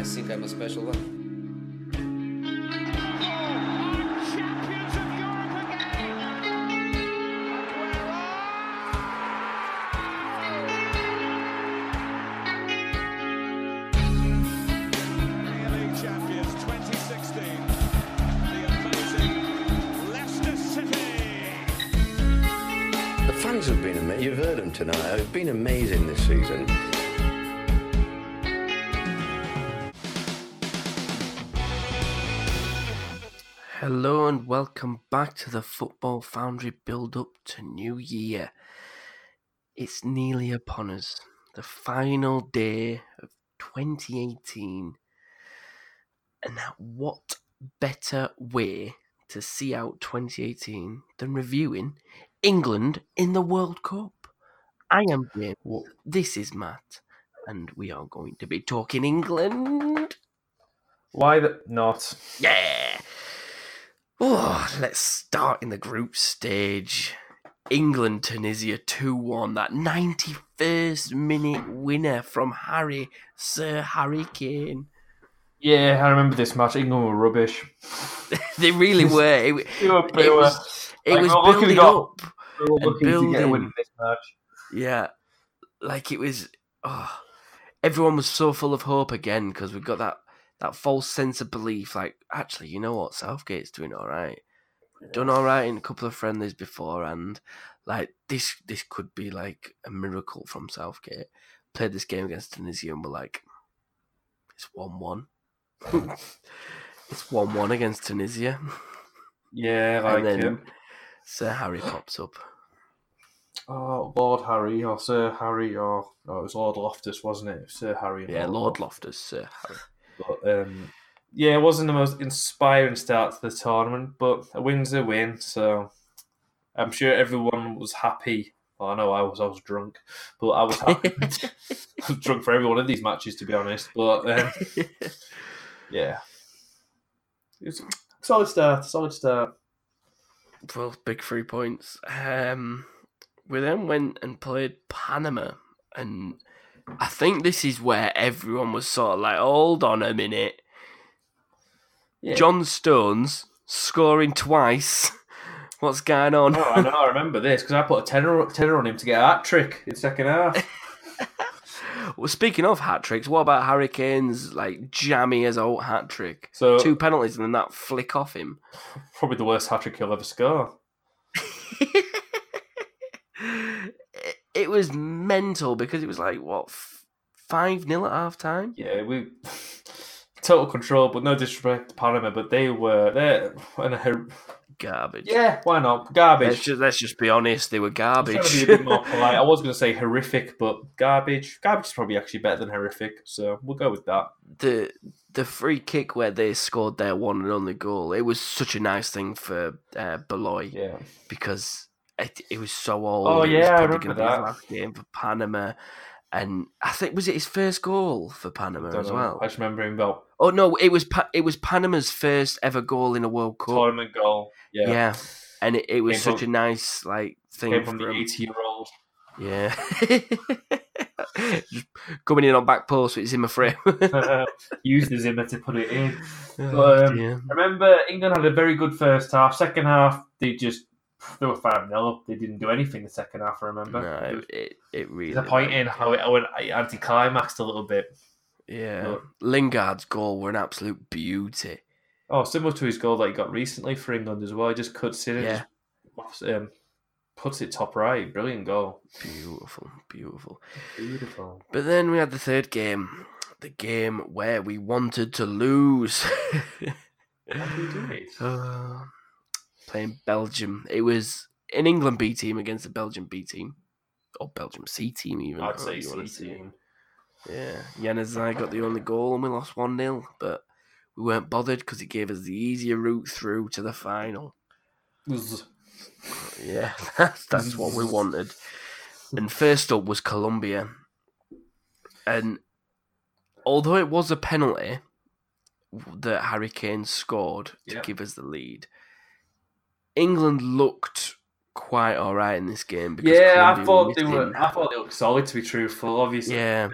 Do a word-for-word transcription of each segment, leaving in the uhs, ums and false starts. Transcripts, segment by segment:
I think I'm a special one. Have been amazing. You've heard them tonight. They've been amazing this season. Hello and welcome back to the Football Foundry build-up to New Year. It's nearly upon us. The final day of twenty eighteen. And what better way to see out twenty eighteen than reviewing England in the World Cup. I am James, this is Matt, and we are going to be talking England. Why the... not? Yeah! Oh, let's start in the group stage. England, Tunisia two one, that ninety-first minute winner from Harry, Sir Harry Kane. Yeah, I remember this match. England were rubbish. They really were. It, it were. It was, it like, was well, building up. We were looking building. to get a win in this match. Yeah. Like, it was... Oh, everyone was so full of hope again because we've got that, that false sense of belief. Like, actually, you know what? Southgate's doing all right. Yeah. Done all right in a couple of friendlies before, and like this this could be like a miracle from Southgate. Played this game against Tunisia and we're like, it's one one. It's one one against Tunisia. Yeah, like, and then him. Sir Harry pops up. Oh, Lord Harry, or Sir Harry, or oh, it was Lord Loftus, wasn't it? Sir Harry. And yeah, Lord, Lord Loftus, Sir Harry. But, um, yeah, it wasn't the most inspiring start to the tournament, but a win's a win, so I'm sure everyone was happy. Well, I know I was, I was drunk, but I was happy. I was drunk for every one of these matches, to be honest, but... Um, yeah. It was a solid start, solid start. Well, big three points. Um, we then went and played Panama, and I think this is where everyone was sort of like, hold on a minute. Yeah. John Stones scoring twice. What's going on? Oh, I know, I remember this, because I put a tenner, tenner on him to get a hat-trick in the second half. Well, speaking of hat-tricks, what about Harry Kane's, like, jammy as old hat-trick? So, two penalties and then that flick off him. Probably the worst hat-trick he'll ever score. It was mental because it was like, what, five nil at half-time? Yeah, we... Total control, but no disrespect to Panama, but they were... They're... Garbage. Yeah, why not? Garbage. Let's just, let's just be honest, they were garbage. I was trying to be a bit more polite. I was going to say horrific, but garbage. Garbage is probably actually better than horrific, so we'll go with that. The the free kick where they scored their one and only goal, it was such a nice thing for uh, Beloy. Yeah. Because it, it was so old. Oh, yeah, I remember that. It was probably going to be the last game for Panama. And I think, was it his first goal for Panama as know. well? I just remember him about... Oh, no, it was pa- it was Panama's first ever goal in a World Cup. Tournament goal, yeah. Yeah, and it, it was came such from, a nice like thing. Came from the eighty-year-old. Yeah. Just coming in on back post with Zimmer frame. Used the Zimmer to put it in. But, um, yeah. Remember, England had a very good first half. Second half, they just... They were five nil up. They didn't do anything the second half, I remember. No, it, it really... Disappointing how it, how it anti-climaxed a little bit. Yeah. But, Lingard's goal were an absolute beauty. Oh, similar to his goal that he got recently for England as well. He just cuts in and yeah. just um, puts it top right. Brilliant goal. Beautiful, beautiful. Beautiful. But then we had the third game. The game where we wanted to lose. How do you do it? Uh, Playing Belgium. It was an England B team against a Belgium B team. Or Belgium C team, even. I'd say C team. Yeah. Yenazai got the only goal and we lost one nil. But we weren't bothered because it gave us the easier route through to the final. Yeah, that's, that's what we wanted. And first up was Colombia. And although it was a penalty that Harry Kane scored to yeah. give us the lead, England looked quite all right in this game. Because yeah, Colombia I thought they were. I thought they looked solid, to be truthful. Obviously, yeah.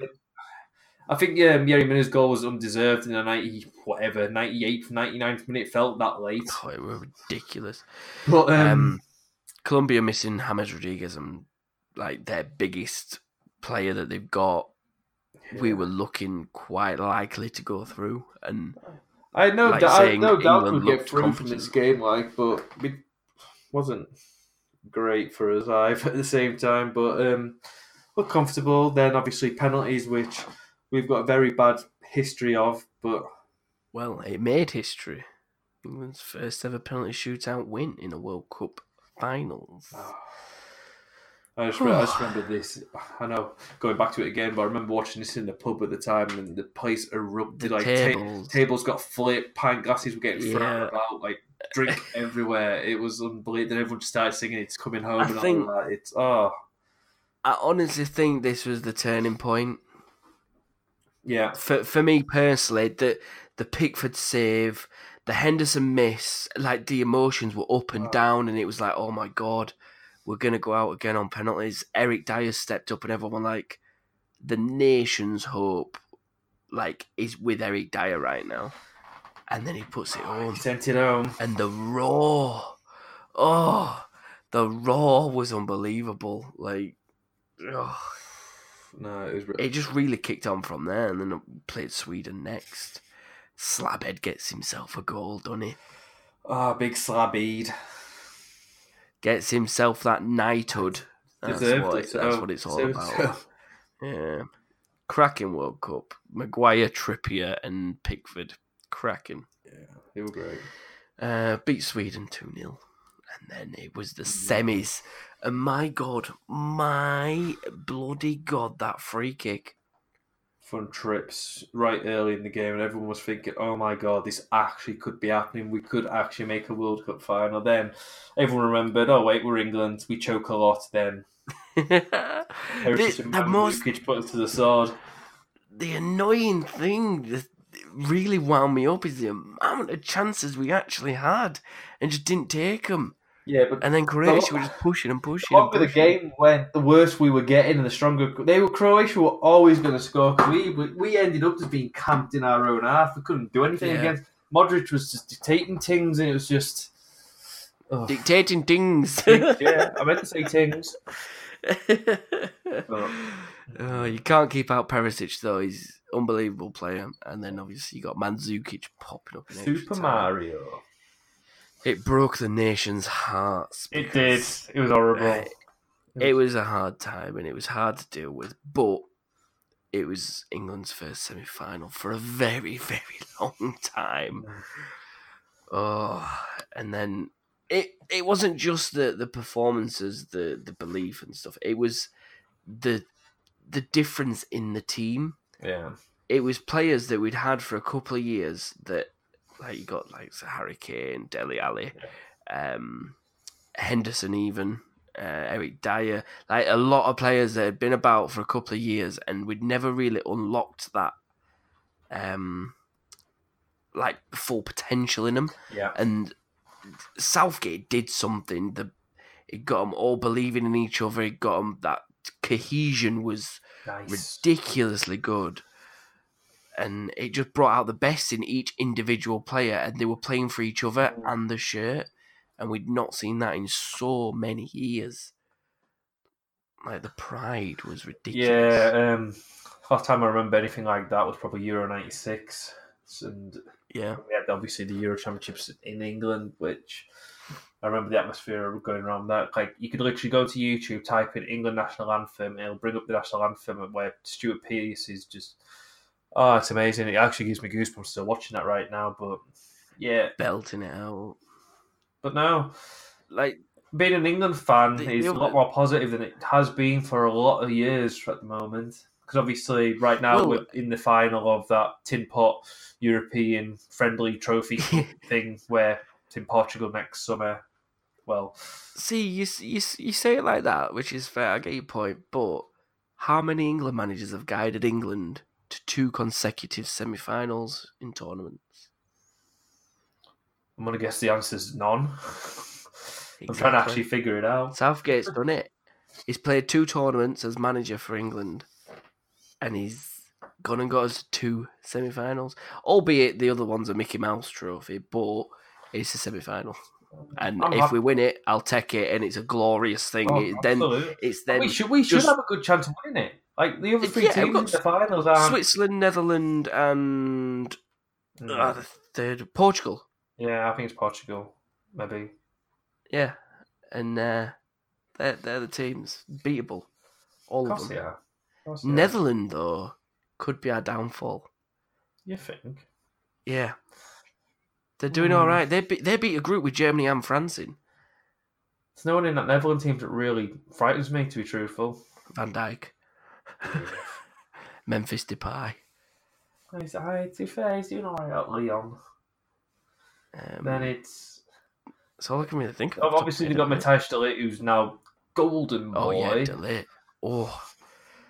I think yeah, Mieri Minna's goal was undeserved in the ninety whatever ninety-eighth, ninety-ninth minute. Felt that late. Oh, it was ridiculous. But um, um, Colombia missing James Rodriguez and like their biggest player that they've got. Yeah. We were looking quite likely to go through, and I had no, like da- I had no doubt we would get through confident. From this game, like, but it wasn't great for us either at the same time. But um, look comfortable. Then obviously penalties, which. We've got a very bad history of, but... Well, it made history. England's first ever penalty shootout win in a World Cup finals. Oh. I, just, I just remember this. I know, going back to it again, but I remember watching this in the pub at the time and the place erupted. The like tables. Ta- tables got flipped, pint glasses were getting thrown yeah. about, like drink everywhere. It was unbelievable. Then everyone just started singing It's Coming Home I and think, all that. It's, oh. I honestly think this was the turning point. Yeah, for for me personally, the the Pickford save, the Henderson miss, like the emotions were up and wow. down, and it was like, oh my god, we're gonna go out again on penalties. Eric Dyer stepped up, and everyone like, the nation's hope, like is with Eric Dyer right now, and then he puts it home. He sent it home, and the roar, oh, the roar was unbelievable. Like, oh. No, it was. Really- it just really kicked on from there, and then played Sweden next. Slabhead gets himself a goal, doesn't he? Ah, oh, big Slabhead gets himself that knighthood. That's what, it, that's what it's all Deserved about. Yeah, cracking World Cup. Maguire, Trippier, and Pickford, cracking. Yeah, they were great. Uh, beat Sweden two nil. And then it was the semis. And my God, my bloody God, that free kick. Fun trips right early in the game. And everyone was thinking, oh my God, this actually could be happening. We could actually make a World Cup final. Then everyone remembered, oh wait, we're England. We choke a lot then. Perisic the most... put us to the sword. The annoying thing that really wound me up is the amount of chances we actually had and just didn't take them. Yeah, but and then Croatia the, were just pushing and pushing. The longer the game went, the worse we were getting, and the stronger they were. Croatia were always going to score. We we ended up just being camped in our own half. We couldn't do anything yeah. against. Modric was just dictating things, and it was just oh. dictating things. Yeah, I meant to say things. Oh, you can't keep out Perisic though. He's an unbelievable player, and then obviously you got Mandzukic popping up. In Super Mario. Time. It broke the nation's hearts. It did. It was horrible. Uh, it was a hard time and it was hard to deal with, but it was England's first semi-final for a very, very long time. Oh, and then it it wasn't just the, the performances, the, the belief and stuff. It was the the difference in the team. Yeah. It was players that we'd had for a couple of years that like you got like Harry Kane, Dele Alli, yeah. um, Henderson, even uh, Eric Dyer, like a lot of players that had been about for a couple of years, and we'd never really unlocked that, um, like full potential in them. Yeah. And Southgate did something that it got them all believing in each other. It got them that cohesion was nice. Ridiculously good. And it just brought out the best in each individual player, and they were playing for each other and the shirt, and we'd not seen that in so many years. Like the pride was ridiculous. Yeah, um, last time I remember anything like that was probably Euro ninety-six, and yeah, we had obviously the Euro Championships in England, which I remember the atmosphere going around that. Like you could literally go to YouTube, type in England national anthem, and it'll bring up the national anthem where Stuart Pearce is just. Oh, it's amazing. It actually gives me goosebumps still watching that right now, but yeah. Belting it out. But no, like being an England fan the, is the, a lot more positive than it has been for a lot of years at the moment. Because obviously right now well, we're in the final of that tin pot European friendly trophy thing where it's in Portugal next summer. Well, see, you, you, you say it like that, which is fair. I get your point, but how many England managers have guided England to two consecutive semi-finals in tournaments? I'm going to guess the answer's none. Exactly. I'm trying to actually figure it out. Southgate's done it. He's played two tournaments as manager for England, and he's gone and got us two semi-finals, albeit the other one's a Mickey Mouse trophy, but it's a semi-final. And I'm if happy. we win it, I'll take it, and it's a glorious thing. Oh, it, then it's then we should we should just, have a good chance of winning it. Like the other three yeah, teams in the finals are Switzerland, Netherlands, and mm. uh, the third Portugal. Yeah, I think it's Portugal, maybe. Yeah, and uh, they're they're the teams beatable, all of, of them. Are. Of Netherlands are. Though could be our downfall. You think? Yeah. They're doing mm. all right. They be, they beat a group with Germany and France in. There's no one in that Netherlands team that really frightens me, to be truthful. Van Dijk. Memphis Depay. He's, I, to be fair, he's doing all right at Lyon. Um, then it's... That's all I can really think of. Obviously, they've got Matthijs de Ligt, who's now golden boy. Oh, yeah, de Ligt. Oh.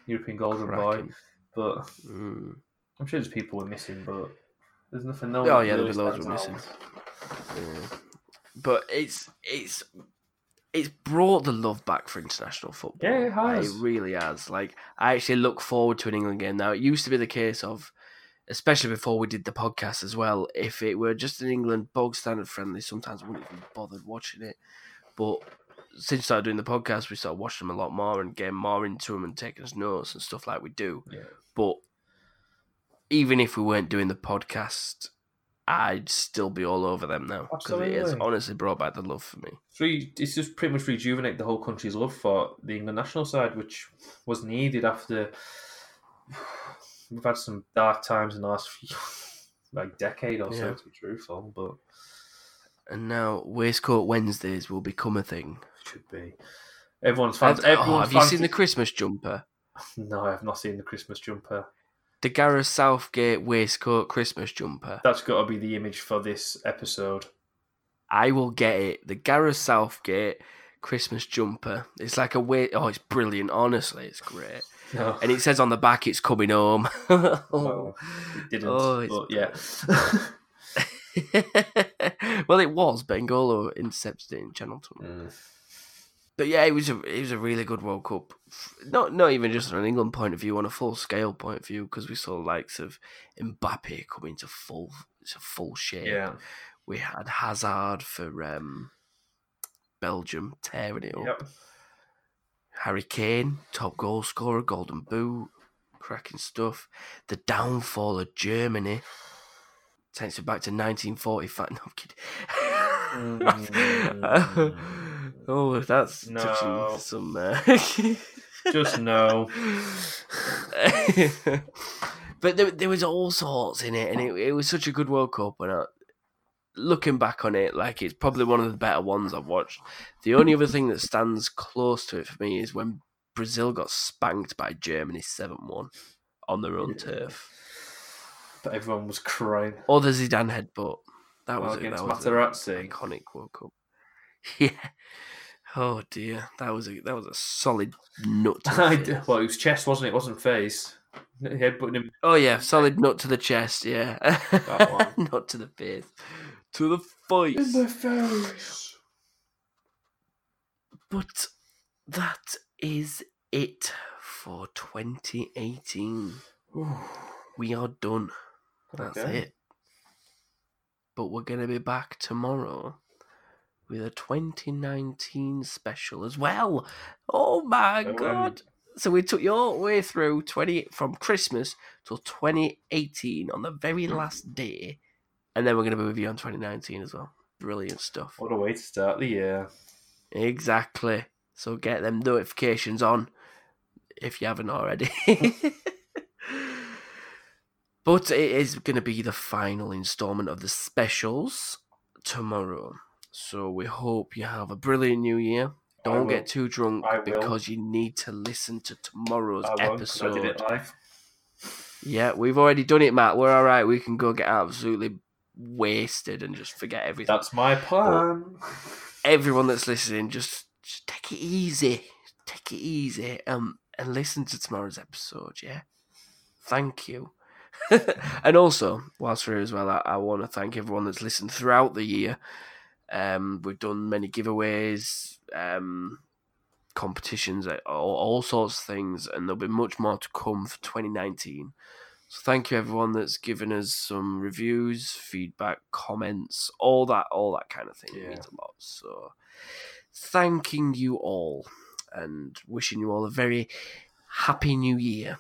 European golden cracking. Boy. But mm. I'm sure there's people we're missing, but... There's nothing. No oh yeah, really there'll be loads we're missing. Yeah. But it's it's it's brought the love back for international football. Yeah, it has. Like, it really has. Like I actually look forward to an England game now. It used to be the case of, especially before we did the podcast as well. If it were just an England bog standard friendly, sometimes I wouldn't even bother watching it. But since we started doing the podcast, we started watching them a lot more and getting more into them and taking us notes and stuff like we do. Yeah. But even if we weren't doing the podcast, I'd still be all over them now. Because it has honestly brought back the love for me. Three, it's just pretty much rejuvenate the whole country's love for the England national side, which was needed after we've had some dark times in the last few, like decade or so, yeah. to be truthful. But and now Waistcoat Wednesdays will become a thing. Should be. Everyone's fans. Have, everyone's oh, have fans you seen the Christmas jumper? No, I have not seen the Christmas jumper. The Gareth Southgate waistcoat Christmas jumper. That's got to be the image for this episode. I will get it. The Gareth Southgate Christmas jumper. It's like a way. Oh, it's brilliant. Honestly, it's great. Oh. And it says on the back, "It's coming home." oh, well, it didn't. Oh, but yeah. well, it was Bengolo intercepted it in Channel Two. Mm. But yeah, it was a it was a really good World Cup. Not not even just on an England point of view, on a full scale point of view, because we saw the likes of Mbappe come into full to full shape. Yeah. We had Hazard for um, Belgium tearing it up. Yep. Harry Kane, top goal scorer, golden boot, cracking stuff. The downfall of Germany takes it back to nineteen forty-five. No, I'm kidding. mm-hmm. Oh, that's no. touching some... Uh... Just no. But there, there was all sorts in it, and it, it was such a good World Cup. And I, looking back on it, like it's probably one of the better ones I've watched. The only other thing that stands close to it for me is when Brazil got spanked by Germany seven one on their own yeah. turf. But everyone was crying. Or the Zidane headbutt. That well, was against it. That Materazzi. Was iconic World Cup. Yeah. Oh dear, that was a that was a solid nut. To the face. Well, it was chest, wasn't it? It wasn't face. Headbutting him. Oh yeah, solid nut to the chest. Yeah, that one. Not to the face, to the face. In the face. But that is it for twenty eighteen. Ooh. We are done. That's okay. it. But we're gonna be back tomorrow with a twenty nineteen special as well. Oh my oh, God. Um, so we took you all the way through twenty from Christmas till twenty eighteen on the very last day. And then we're going to be with you on twenty nineteen as well. Brilliant stuff. What a way to start the year. Exactly. So get them notifications on if you haven't already. But it is going to be the final installment of the specials tomorrow. So we hope you have a brilliant new year. Don't get too drunk because you need to listen to tomorrow's I episode. I did it live. Yeah, we've already done it, Matt. We're all right. We can go get absolutely wasted and just forget everything. That's my plan. But everyone that's listening, just, just take it easy. Take it easy um, and listen to tomorrow's episode, yeah? Thank you. And also, whilst we're here as well, I, I want to thank everyone that's listened throughout the year. Um, we've done many giveaways, um, competitions, all, all sorts of things, and there'll be much more to come for twenty nineteen. So thank you everyone that's given us some reviews, feedback, comments, all that, all that kind of thing. Yeah. It means a lot. So thanking you all and wishing you all a very happy new year.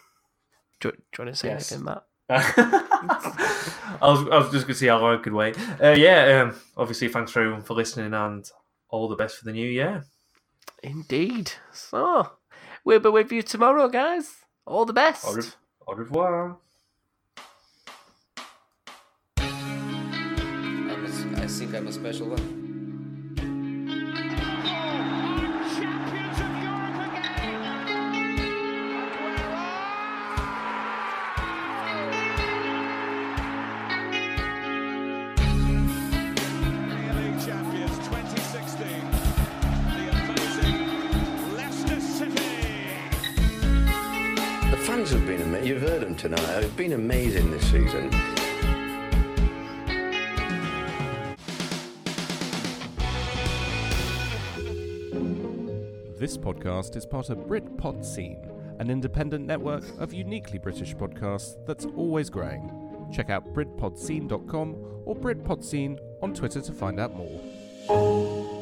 Do, do you want to say yes. anything, Matt? I was, I was just going to see how long I could wait. Uh, yeah, um, obviously, thanks for everyone for listening, and all the best for the new year. Indeed. So we'll be with you tomorrow, guys. All the best. Au, re- au revoir. I'm a, I think I'm a special one. You've heard them tonight. It's been amazing this season. This podcast is part of Britpod Scene, an independent network of uniquely British podcasts that's always growing. Check out Britpod Scene dot com or Britpod Scene on Twitter to find out more.